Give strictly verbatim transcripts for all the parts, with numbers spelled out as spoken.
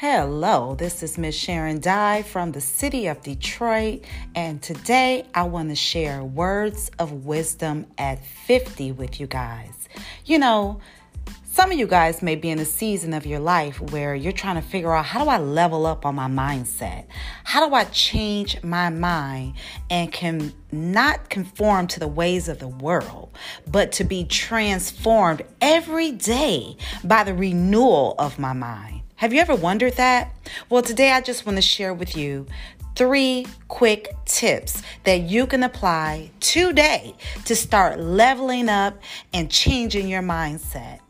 Hello, this is Miss Sharon Dye from the city of Detroit, and today I want to share words of wisdom at fifty with you guys. You know, some of you guys may be in a season of your life where you're trying to figure out, how do I level up on my mindset? How do I change my mind and can not conform to the ways of the world, but to be transformed every day by the renewal of my mind? Have you ever wondered that? Well, today I just want to share with you three quick tips that you can apply today to start leveling up and changing your mindset.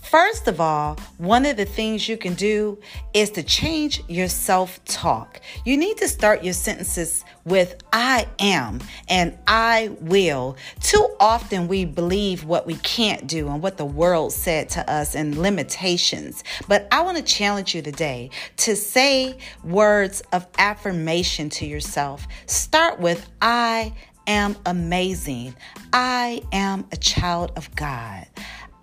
First of all, one of the things you can do is to change your self-talk. You need to start your sentences with I am and I will. Too often we believe what we can't do and what the world said to us and limitations. But I want to challenge you today to say words of affirmation to yourself. Start with I am amazing. I am a child of God.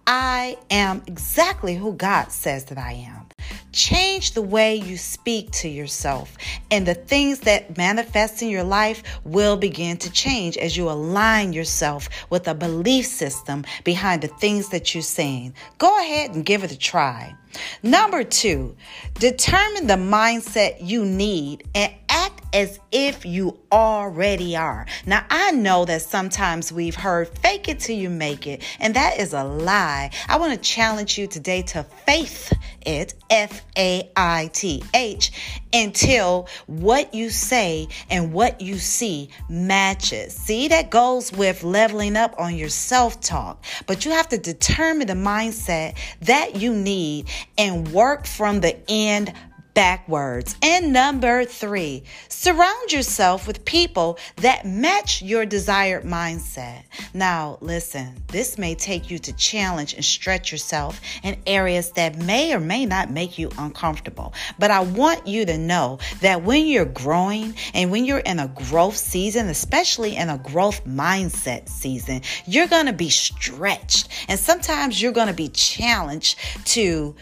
I am exactly who God says that I am. Change the way you speak to yourself, and the things that manifest in your life will begin to change as you align yourself with a belief system behind the things that you're saying. Go ahead and give it a try. Number two, determine the mindset you need and act as if you already are. Now, I know that sometimes we've heard fake it till you make it, and that is a lie. I want to challenge you today to faith it, F A I T H, until what you say and what you see matches. See, that goes with leveling up on your self-talk, but you have to determine the mindset that you need and work from the end backwards. And number three, surround yourself with people that match your desired mindset. Now, listen, this may take you to challenge and stretch yourself in areas that may or may not make you uncomfortable. But I want you to know that when you're growing and when you're in a growth season, especially in a growth mindset season, you're going to be stretched. And sometimes you're going to be challenged to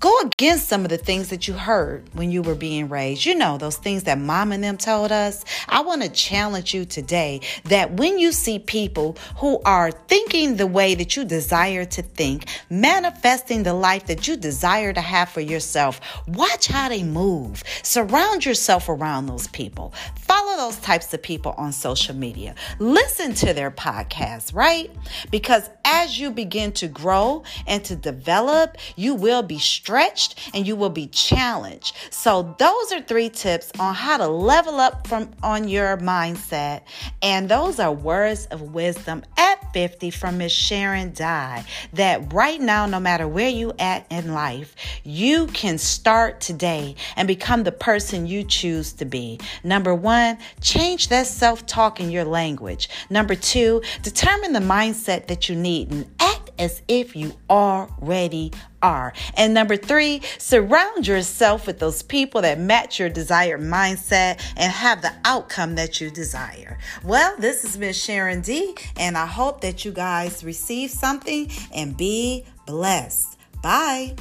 go against some of the things that you heard when you were being raised. You know, those things that mom and them told us. I want to challenge you today that when you see people who are thinking the way that you desire to think, manifesting the life that you desire to have for yourself, watch how they move. Surround yourself around those people. Follow those types of people on social media. Listen to their podcasts, right? Because as you begin to grow and to develop, you will be strong. Stretched and you will be challenged. So those are three tips on how to level up from on your mindset. And those are words of wisdom at fifty from Miss Sharon Dye, that right now, no matter where you at in life, you can start today and become the person you choose to be. Number one, change that self-talk in your language. Number two, determine the mindset that you need and act as if you already are. And number three, surround yourself with those people that match your desired mindset and have the outcome that you desire. Well, this is Miss Sharon D, and I hope that you guys receive something and be blessed. Bye.